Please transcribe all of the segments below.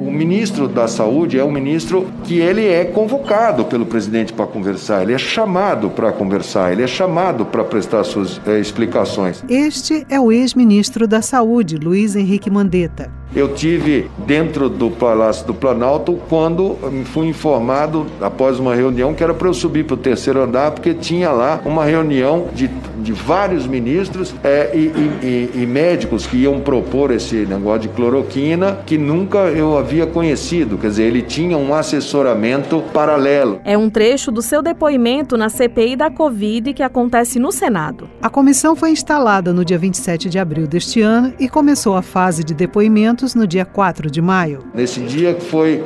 O ministro da Saúde é um ministro que ele é convocado pelo presidente para conversar, ele é chamado para conversar, ele é chamado para prestar suas explicações. Este é o ex-ministro da Saúde, Luiz Henrique Mandetta. Eu tive dentro do Palácio do Planalto quando fui informado, após uma reunião, que era para eu subir para o terceiro andar, porque tinha lá uma reunião de vários ministros e médicos que iam propor esse negócio de cloroquina, que nunca eu havia conhecido. Quer dizer, ele tinha um assessoramento paralelo. É um trecho do seu depoimento na CPI da Covid que acontece no Senado. A comissão foi instalada no dia 27 de abril deste ano e começou a fase de depoimento no dia 4 de maio. Nesse dia que foi,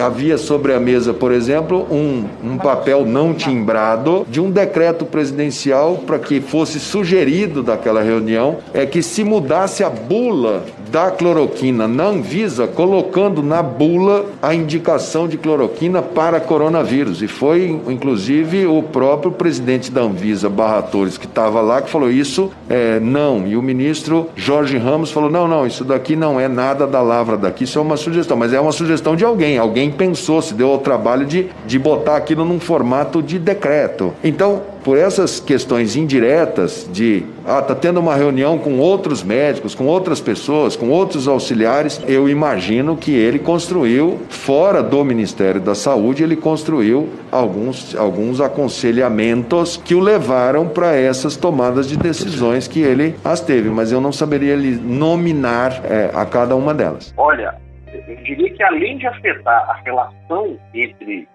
havia sobre a mesa, por exemplo, um papel não timbrado de um decreto presidencial para que fosse sugerido daquela reunião que se mudasse a bula da cloroquina na Anvisa, colocando na bula a indicação de cloroquina para coronavírus. E foi, inclusive, o próprio presidente da Anvisa, Barra Torres, que estava lá, que falou isso, não. E o ministro Jorge Ramos falou, não, isso daqui não é nada da lavra daqui, isso é uma sugestão. Mas é uma sugestão de alguém. Alguém pensou, se deu ao trabalho de botar aquilo num formato de decreto. Então, por essas questões indiretas de, tá tendo uma reunião com outros médicos, com outras pessoas, com outros auxiliares, eu imagino que ele construiu, fora do Ministério da Saúde, ele construiu alguns aconselhamentos que o levaram para essas tomadas de decisões que ele as teve, mas eu não saberia lhe nominar a cada uma delas. Olha, eu diria que além de afetar a relação entre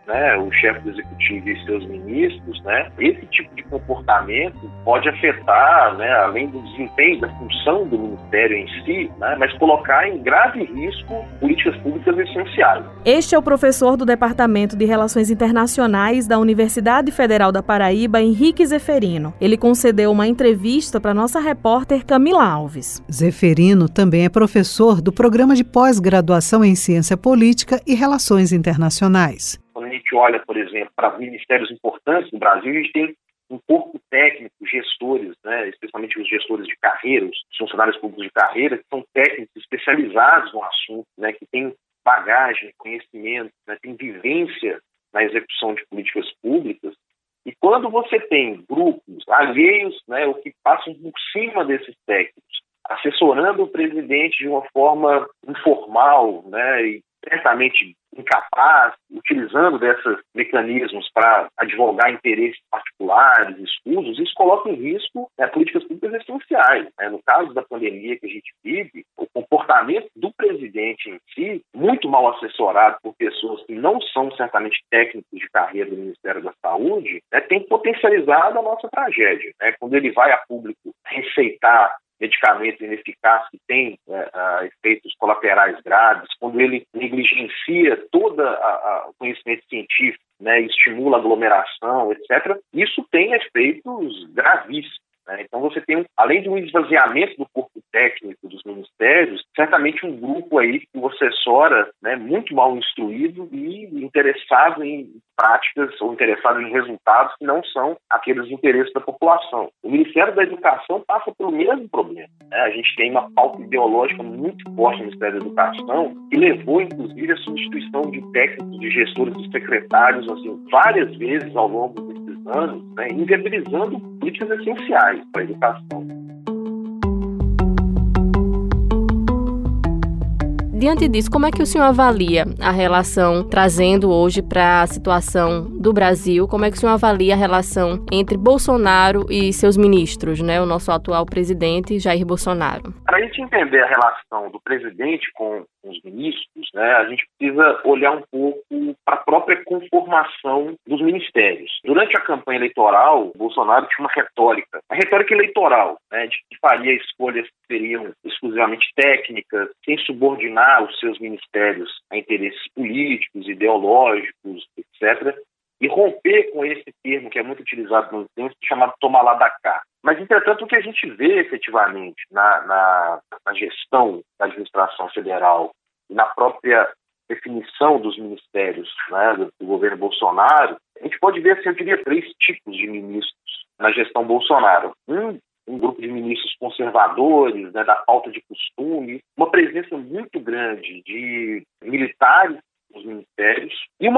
o chefe do executivo e seus ministros, esse tipo de comportamento pode afetar, além do desempenho da função do ministério em si, mas colocar em grave risco políticas públicas essenciais. Este é o professor do Departamento de Relações Internacionais da Universidade Federal da Paraíba, Henrique Zeferino. Ele concedeu uma entrevista para nossa repórter Camila Alves. Zeferino também é professor do Programa de Pós-Graduação em Ciência Política e Relações Internacionais. Quando a gente olha, por exemplo, para ministérios importantes no Brasil, a gente tem um corpo técnico, gestores, especialmente os gestores de carreira, os funcionários públicos de carreira, que são técnicos especializados no assunto, que têm bagagem, conhecimento, têm vivência na execução de políticas públicas. E quando você tem grupos alheios, o que passam por cima desses técnicos, assessorando o presidente de uma forma informal, e certamente incapaz, utilizando desses mecanismos para advogar interesses particulares, escusos, isso coloca em risco políticas públicas essenciais. No caso da pandemia que a gente vive, o comportamento do presidente em si, muito mal assessorado por pessoas que não são certamente técnicos de carreira do Ministério da Saúde, tem potencializado a nossa tragédia. Quando ele vai a público receitar medicamentos ineficazes que têm efeitos colaterais graves, quando ele negligencia todo o conhecimento científico, estimula a aglomeração, etc., isso tem efeitos gravíssimos. Então você tem, além de um esvaziamento do corpo técnico dos ministérios, certamente um grupo aí que você assessora, muito mal instruído e interessado em práticas ou interessado em resultados que não são aqueles interesses da população. O Ministério da Educação passa pelo mesmo problema. A gente tem uma pauta ideológica muito forte no Ministério da Educação, que levou, inclusive, à substituição de técnicos, de gestores, de secretários, várias vezes ao longo desses anos, inviabilizando políticas essenciais para a educação. Diante disso, como é que o senhor avalia a relação, trazendo hoje para a situação do Brasil, como é que o senhor avalia a relação entre Bolsonaro e seus ministros, o nosso atual presidente, Jair Bolsonaro? Para a gente entender a relação do presidente com os ministros, a gente precisa olhar um pouco para a própria conformação dos ministérios. Durante a campanha eleitoral, Bolsonaro tinha uma retórica, a retórica eleitoral, de que faria escolhas que seriam exclusivamente técnicas, sem subordinar os seus ministérios a interesses políticos, ideológicos, etc., e romper com esse termo que é muito utilizado no tempo, chamado toma lá da cá. Mas, entretanto, o que a gente vê efetivamente na gestão da administração federal e na própria definição dos ministérios do governo Bolsonaro, a gente pode ver, eu diria, três tipos de ministros na gestão Bolsonaro. Um um grupo de ministros conservadores, né, da falta de costume, uma presença muito grande de militares nos ministérios, e um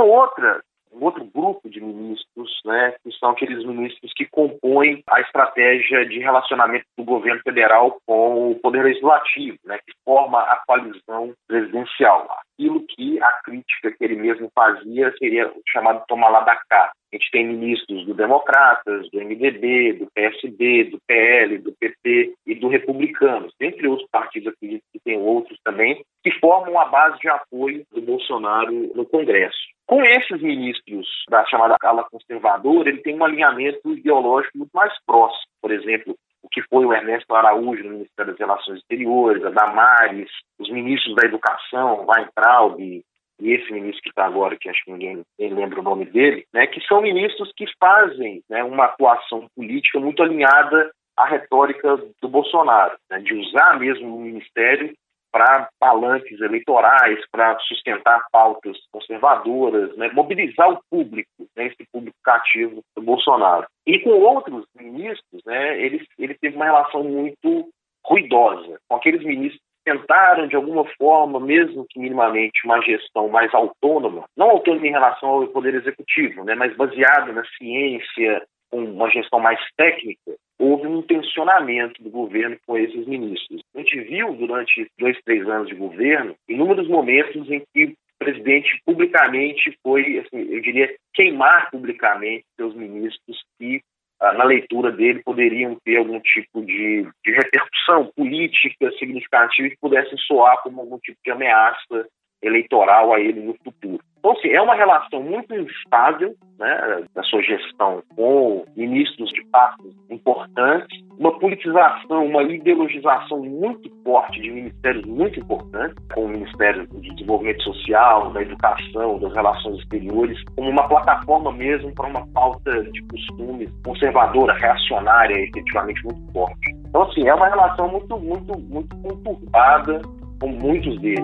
outro grupo de ministros, né, que são aqueles ministros que compõem a estratégia de relacionamento do governo federal com o poder legislativo, né, que forma a coalizão presidencial. Aquilo que a crítica que ele mesmo fazia seria chamado tomar lá da cá. A gente tem ministros do Democratas, do MDB, do PSB, do PL, do PT e do Republicanos, entre outros partidos, acredito que tem outros também, que formam a base de apoio do Bolsonaro no Congresso. Com esses ministros da chamada ala conservadora, ele tem um alinhamento ideológico muito mais próximo. Por exemplo, o que foi o Ernesto Araújo no Ministério das Relações Exteriores, a Damares, os ministros da Educação, Weintraub, e esse ministro que está agora, que acho que ninguém lembra o nome dele, né, que são ministros que fazem, né, uma atuação política muito alinhada à retórica do Bolsonaro, né, de usar mesmo o ministério para palanques eleitorais, para sustentar pautas conservadoras, né, mobilizar o público, né, esse público cativo do Bolsonaro. E com outros ministros, né, ele teve uma relação muito ruidosa com aqueles ministros que tentaram, de alguma forma, mesmo que minimamente, uma gestão mais autônoma, não autônoma em relação ao poder executivo, né, mas baseada na ciência, com uma gestão mais técnica. Houve um tensionamento do governo com esses ministros. A gente viu durante 2, 3 anos de governo inúmeros momentos em que o presidente publicamente foi, assim, eu diria, queimar publicamente seus ministros que, na leitura dele, poderiam ter algum tipo de repercussão política significativa que pudesse soar como algum tipo de ameaça eleitoral a ele no futuro. Então, assim, é uma relação muito instável, né, da sua gestão com ministros de pastas importantes, uma politização, uma ideologização muito forte de ministérios muito importantes, como o Ministério do Desenvolvimento Social, da Educação, das Relações Exteriores, como uma plataforma mesmo para uma pauta de costumes conservadora, reacionária, efetivamente muito forte. Então, assim, é uma relação muito, muito, muito conturbada com muitos deles.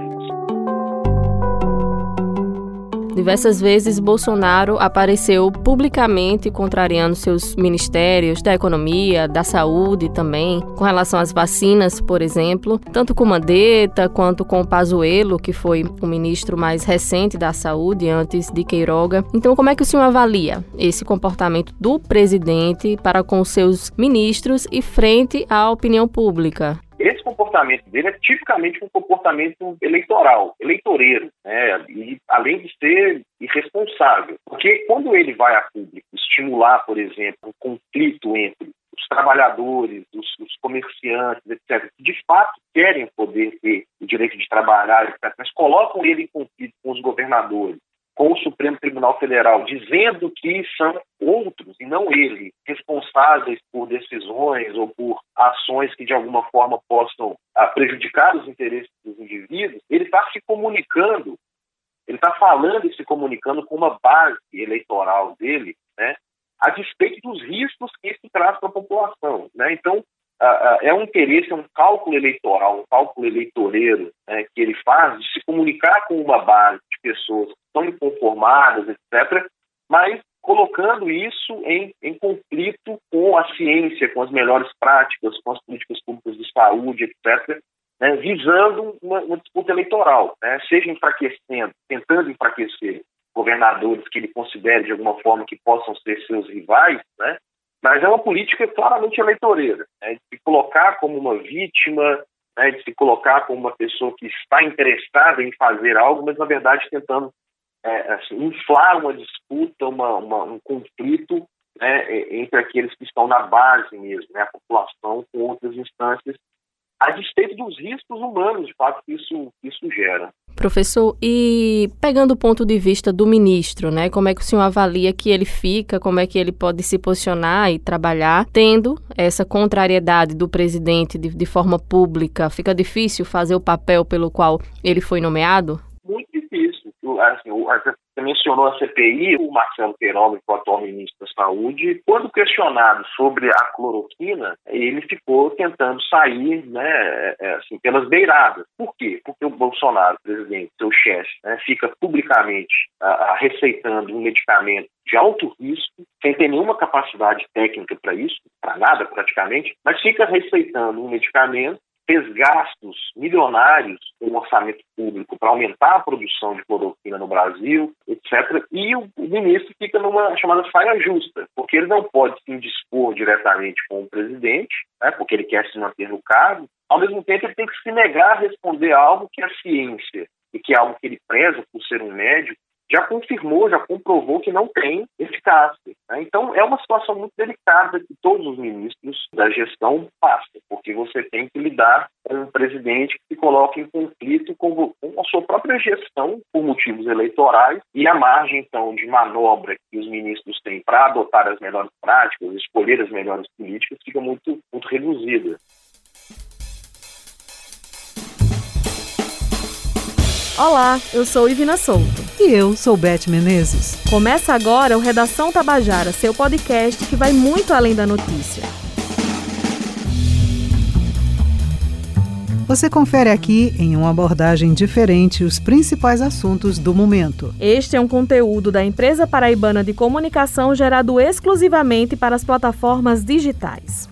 Diversas vezes, Bolsonaro apareceu publicamente contrariando seus ministérios da economia, da saúde também, com relação às vacinas, por exemplo, tanto com Mandetta quanto com Pazuello, que foi o ministro mais recente da saúde, antes de Queiroga. Então, como é que o senhor avalia esse comportamento do presidente para com seus ministros e frente à opinião pública? Esse comportamento dele é tipicamente um comportamento eleitoral, eleitoreiro, né? E, além de ser irresponsável. Porque quando ele vai a público estimular, por exemplo, um conflito entre os trabalhadores, os comerciantes, etc., que de fato querem poder ter o direito de trabalhar, etc., mas colocam ele em conflito com os governadores, com o Supremo Tribunal Federal, dizendo que são outros, e não ele, responsáveis por decisões ou por ações que de alguma forma possam prejudicar os interesses dos indivíduos, ele está se comunicando, ele está falando e se comunicando com uma base eleitoral dele, né, a despeito dos riscos que isso traz para a população, né? Então, é um interesse, é um cálculo eleitoral, um cálculo eleitoreiro, né, que ele faz de se comunicar com uma base de pessoas que estão inconformadas, etc., mas colocando isso em conflito com a ciência, com as melhores práticas, com as políticas públicas de saúde, etc., né, visando uma disputa eleitoral, né, seja enfraquecendo, tentando enfraquecer governadores que ele considere de alguma forma que possam ser seus rivais, né. Mas é uma política claramente eleitoreira, né, de se colocar como uma vítima, né, de se colocar como uma pessoa que está interessada em fazer algo, mas, na verdade, tentando assim, inflar uma disputa, um conflito, né, entre aqueles que estão na base mesmo, né, a população com outras instâncias, a despeito dos riscos humanos, de fato, que isso gera. Professor, e pegando o ponto de vista do ministro, né, como é que o senhor avalia que ele fica, como é que ele pode se posicionar e trabalhar, tendo essa contrariedade do presidente de forma pública? Fica difícil fazer o papel pelo qual ele foi nomeado? Muito difícil. A assim, você mencionou a CPI, o Marcelo Queiroga, o atual ministro da Saúde, quando questionado sobre a cloroquina, ele ficou tentando sair, né, assim, pelas beiradas. Por quê? Porque o Bolsonaro, presidente, seu chefe, né, fica publicamente receitando um medicamento de alto risco, sem ter nenhuma capacidade técnica para isso, para nada praticamente, mas fica receitando um medicamento, fez gastos milionários com orçamento público para aumentar a produção de cloroquina no Brasil, etc. E o ministro fica numa chamada saia justa, porque ele não pode se indispor diretamente com o presidente, né, porque ele quer se manter no cargo. Ao mesmo tempo, ele tem que se negar a responder a algo que a ciência, e que é algo que ele preza por ser um médico, já confirmou, já comprovou que não tem eficácia. Né? Então, é uma situação muito delicada que todos os ministros da gestão passam, porque você tem que lidar com um presidente que se coloca em conflito com a sua própria gestão por motivos eleitorais, e a margem, então, de manobra que os ministros têm para adotar as melhores práticas, escolher as melhores políticas, fica muito, muito reduzida. Olá, eu sou Ivina Souto. E eu sou Beth Menezes. Começa agora o Redação Tabajara, seu podcast que vai muito além da notícia. Você confere aqui, em uma abordagem diferente, os principais assuntos do momento. Este é um conteúdo da Empresa Paraibana de Comunicação gerado exclusivamente para as plataformas digitais.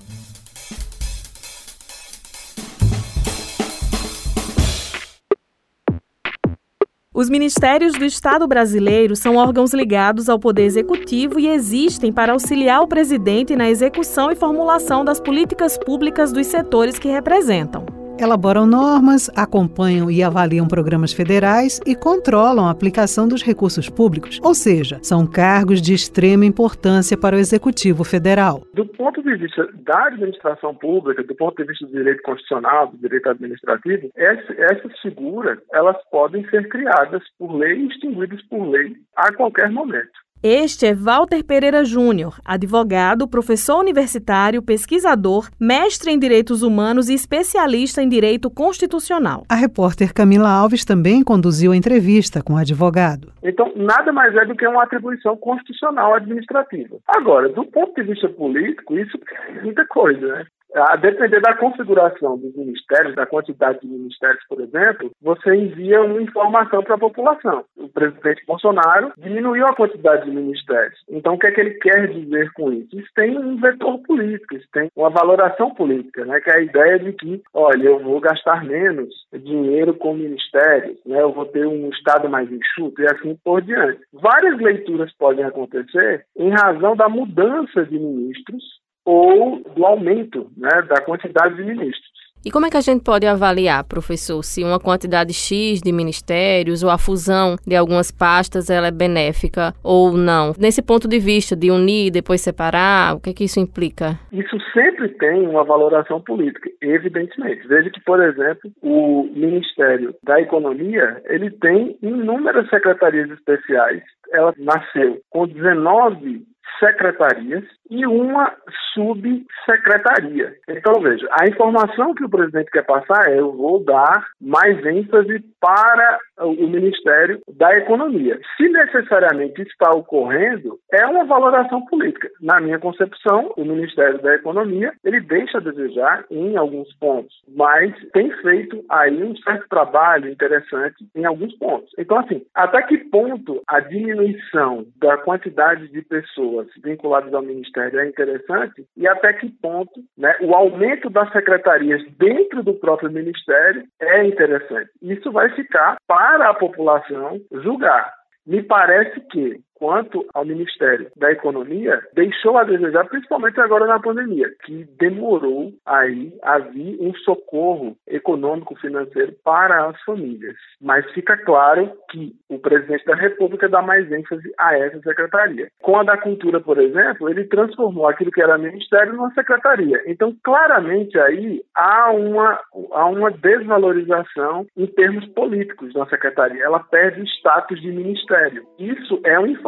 Os ministérios do Estado brasileiro são órgãos ligados ao Poder Executivo e existem para auxiliar o presidente na execução e formulação das políticas públicas dos setores que representam. Elaboram normas, acompanham e avaliam programas federais e controlam a aplicação dos recursos públicos, ou seja, são cargos de extrema importância para o Executivo Federal. Do ponto de vista da administração pública, do ponto de vista do direito constitucional, do direito administrativo, essas figuras, elas podem ser criadas por lei e extinguidas por lei a qualquer momento. Este é Walter Pereira Júnior, advogado, professor universitário, pesquisador, mestre em Direitos Humanos e especialista em Direito Constitucional. A repórter Camila Alves também conduziu a entrevista com o advogado. Então, nada mais é do que uma atribuição constitucional administrativa. Agora, do ponto de vista político, isso é muita coisa, né? A depender da configuração dos ministérios, da quantidade de ministérios, por exemplo, você envia uma informação para a população. O presidente Bolsonaro diminuiu a quantidade de ministérios. Então, o que é que ele quer dizer com isso? Isso tem um vetor político, isso tem uma valoração política, né? Que é a ideia de que, olha, eu vou gastar menos dinheiro com ministérios, né? Eu vou ter um Estado mais enxuto e assim por diante. Várias leituras podem acontecer em razão da mudança de ministros ou do aumento, né, da quantidade de ministros. E como é que a gente pode avaliar, professor, se uma quantidade X de ministérios ou a fusão de algumas pastas ela é benéfica ou não? Nesse ponto de vista de unir e depois separar, o que é que isso implica? Isso sempre tem uma valoração política, evidentemente. Veja que, por exemplo, o Ministério da Economia, ele tem inúmeras secretarias especiais. Ela nasceu com 19 secretarias e uma subsecretaria. Então, veja, a informação que o presidente quer passar é: eu vou dar mais ênfase para o Ministério da Economia. Se necessariamente isso está ocorrendo, é uma valoração política. Na minha concepção, o Ministério da Economia, ele deixa a desejar em alguns pontos, mas tem feito aí um certo trabalho interessante em alguns pontos. Então, assim, até que ponto a diminuição da quantidade de pessoas vinculadas ao Ministério é interessante e até que ponto, né, o aumento das secretarias dentro do próprio Ministério é interessante. Isso vai ficar para a população julgar. Me parece que, quanto ao Ministério da Economia, deixou a desejar, principalmente agora na pandemia, que demorou aí a vir um socorro econômico-financeiro para as famílias. Mas fica claro que o presidente da República dá mais ênfase a essa secretaria. Com a da Cultura, por exemplo, ele transformou aquilo que era ministério numa secretaria. Então, claramente aí há uma desvalorização em termos políticos da secretaria. Ela perde o status de ministério. Isso é um informação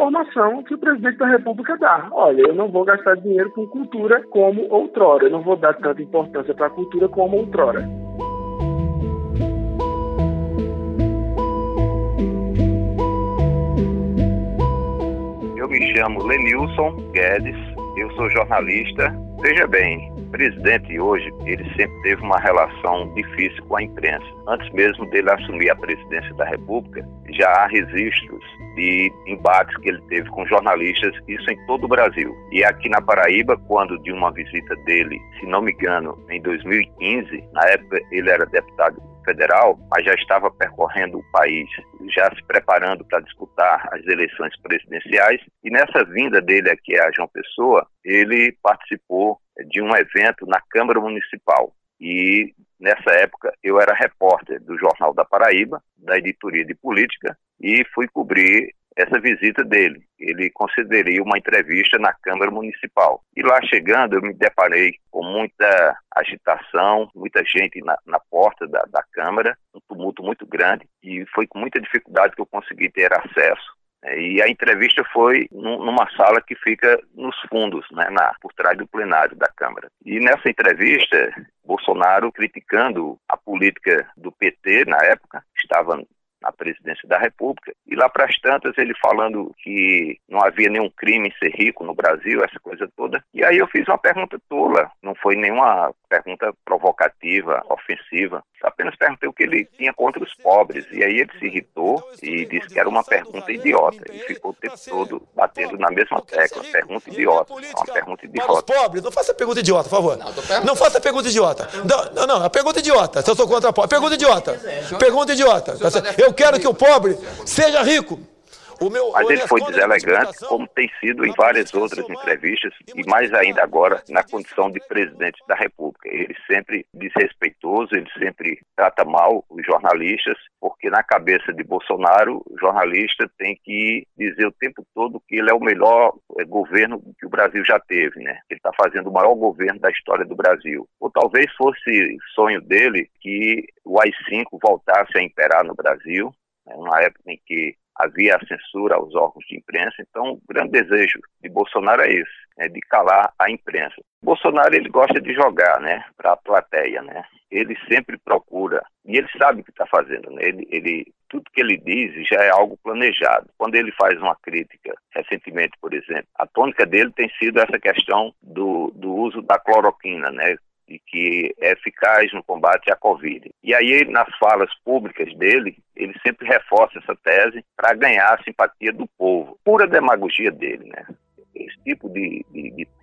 que o presidente da República dá. Olha, eu não vou gastar dinheiro com cultura como outrora. Eu não vou dar tanta importância para a cultura como outrora. chamo Lenilson Guedes, eu sou jornalista. Veja bem, o presidente hoje, ele sempre teve uma relação difícil com a imprensa. Antes mesmo dele assumir a presidência da República, já há registros de embates que ele teve com jornalistas, isso em todo o Brasil. E aqui na Paraíba, quando de uma visita dele, se não me engano, em 2015, na época ele era deputado federal, mas já estava percorrendo o país, já se preparando para disputar as eleições presidenciais. E nessa vinda dele aqui a João Pessoa, ele participou de um evento na Câmara Municipal. E nessa época eu era repórter do Jornal da Paraíba, da editoria de política, e fui cobrir essa visita dele. Ele concederia uma entrevista na Câmara Municipal. E lá chegando, eu me deparei com muita agitação, muita gente na porta da Câmara, um tumulto muito grande, e foi com muita dificuldade que eu consegui ter acesso. E a entrevista foi numa sala que fica nos fundos, né, por trás do plenário da Câmara. E nessa entrevista, Bolsonaro, criticando a política do PT, na época, estava na presidência da República, e lá para as tantas ele falando que não havia nenhum crime em ser rico no Brasil, essa coisa toda. E aí eu fiz uma pergunta tola, não foi nenhuma pergunta provocativa, ofensiva, apenas perguntei o que ele tinha contra os pobres. E aí ele se irritou e disse que era uma pergunta idiota, e ficou o tempo todo batendo na mesma tecla, pergunta idiota, uma pergunta idiota. Pobres, não faça pergunta idiota, por favor. Não faça pergunta idiota. Não, a pergunta idiota, se eu sou contra a pobre, pergunta idiota. Pergunta idiota. Eu quero que o pobre seja rico. Mas ele foi deselegante, como tem sido em várias outras entrevistas, e mais ainda agora na condição de presidente da República. Ele sempre desrespeitoso, ele sempre trata mal os jornalistas, porque na cabeça de Bolsonaro, o jornalista tem que dizer o tempo todo que ele é o melhor governo que o Brasil já teve, né? Ele está fazendo o maior governo da história do Brasil. Ou talvez fosse sonho dele que o AI-5 voltasse a imperar no Brasil, né? Uma época em que havia a censura aos órgãos de imprensa. Então, o grande desejo de Bolsonaro é esse, é de calar a imprensa. Bolsonaro, ele gosta de jogar, né, para a plateia, né? Ele sempre procura, e ele sabe o que está fazendo, né? Tudo que ele diz já é algo planejado. Quando ele faz uma crítica, recentemente, por exemplo, a tônica dele tem sido essa questão do uso da cloroquina, né? E que é eficaz no combate à Covid. E aí, nas falas públicas dele, ele sempre reforça essa tese para ganhar a simpatia do povo. Pura demagogia dele, né? Esse tipo de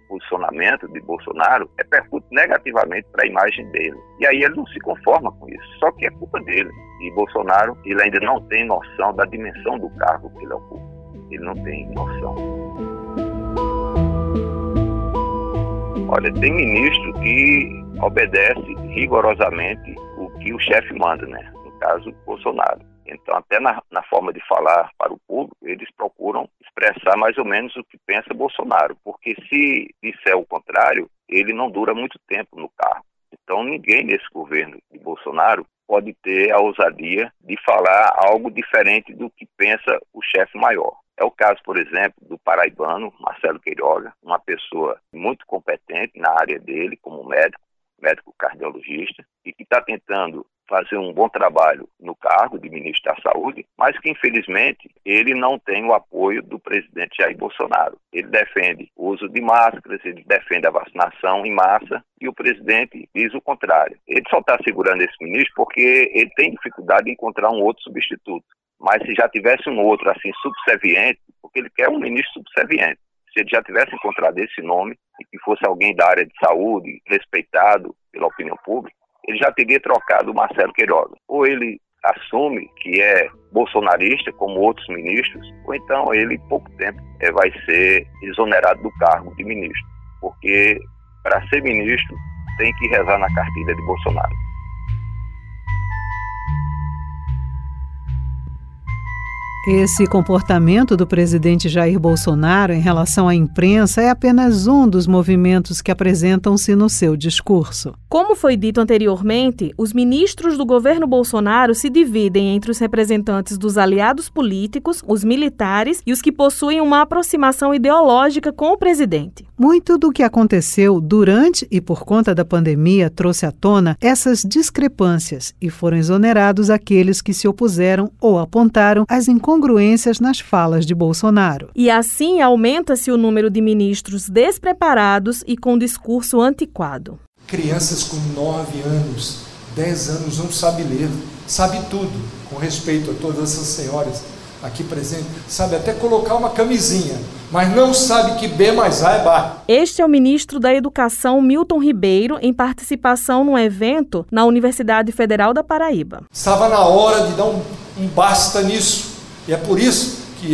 posicionamento de Bolsonaro repercute negativamente para a imagem dele. E aí ele não se conforma com isso, só que é culpa dele. E Bolsonaro, ele ainda não tem noção da dimensão do cargo que ele ocupa. Ele não tem noção. Olha, tem ministro que obedece rigorosamente o que o chefe manda, né? No caso, Bolsonaro. Então, até na forma de falar para o público, eles procuram expressar mais ou menos o que pensa Bolsonaro, porque se disser o contrário, ele não dura muito tempo no cargo. Então, ninguém nesse governo de Bolsonaro pode ter a ousadia de falar algo diferente do que pensa o chefe maior. É o caso, por exemplo, do paraibano Marcelo Queiroga, uma pessoa muito competente na área dele como médico cardiologista, e que está tentando fazer um bom trabalho no cargo de ministro da Saúde, mas que, infelizmente, ele não tem o apoio do presidente Jair Bolsonaro. Ele defende o uso de máscaras, ele defende a vacinação em massa, e o presidente diz o contrário. Ele só está segurando esse ministro porque ele tem dificuldade em encontrar um outro substituto. Mas se já tivesse um outro assim subserviente, porque ele quer um ministro subserviente, se ele já tivesse encontrado esse nome e que fosse alguém da área de saúde, respeitado pela opinião pública, ele já teria trocado o Marcelo Queiroga. Ou ele assume que é bolsonarista, como outros ministros, ou então ele, em pouco tempo, vai ser exonerado do cargo de ministro. Porque, para ser ministro, tem que rezar na cartilha de Bolsonaro. Esse comportamento do presidente Jair Bolsonaro em relação à imprensa é apenas um dos movimentos que apresentam-se no seu discurso. Como foi dito anteriormente, os ministros do governo Bolsonaro se dividem entre os representantes dos aliados políticos, os militares e os que possuem uma aproximação ideológica com o presidente. Muito do que aconteceu durante e por conta da pandemia trouxe à tona essas discrepâncias e foram exonerados aqueles que se opuseram ou apontaram as incompetências incongruências nas falas de Bolsonaro. E assim aumenta-se o número de ministros despreparados e com discurso antiquado. Crianças com 9 anos, 10 anos não sabem ler, sabe tudo, com respeito a todas essas senhoras aqui presentes, sabe até colocar uma camisinha, mas não sabe que B mais A é bar. Este é o ministro da Educação, Milton Ribeiro, em participação num evento na Universidade Federal da Paraíba. Estava na hora de dar um basta nisso, e é por isso que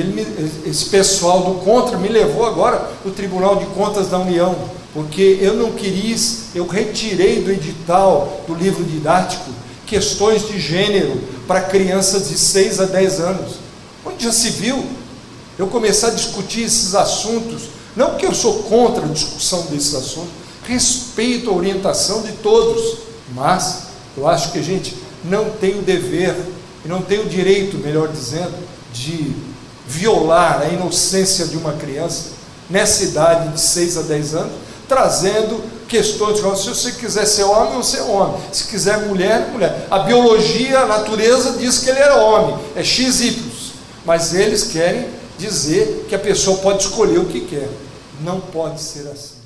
esse pessoal do contra me levou agora o Tribunal de Contas da União, porque eu não queria, eu retirei do edital do livro didático questões de gênero para crianças de 6 a 10 anos. Onde já se viu eu começar a discutir esses assuntos? Não porque eu sou contra a discussão desses assuntos, respeito a orientação de todos, mas eu acho que a gente não tem o dever, e não tem o direito, melhor dizendo, de violar a inocência de uma criança nessa idade de 6 a 10 anos, trazendo questões de se você quiser ser homem, você é homem, se quiser mulher, mulher. A biologia, a natureza diz que ele era homem, é XY. Mas eles querem dizer que a pessoa pode escolher o que quer. Não pode ser assim.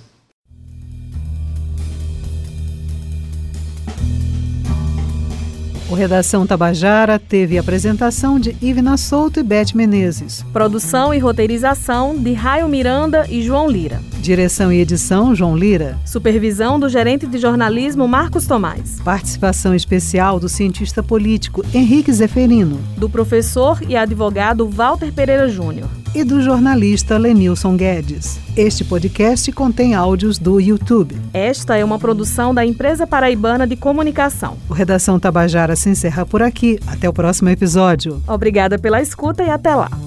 O Redação Tabajara teve a apresentação de Ivina Souto e Beth Menezes. Produção e roteirização de Raio Miranda e João Lira. Direção e edição, João Lira. Supervisão do gerente de jornalismo, Marcos Tomás. Participação especial do cientista político Henrique Zeferino. Do professor e advogado Walter Pereira Júnior. E do jornalista Lenilson Guedes. Este podcast contém áudios do YouTube. Esta é uma produção da Empresa Paraibana de Comunicação. O Redação Tabajara se encerra por aqui. Até o próximo episódio. Obrigada pela escuta e até lá.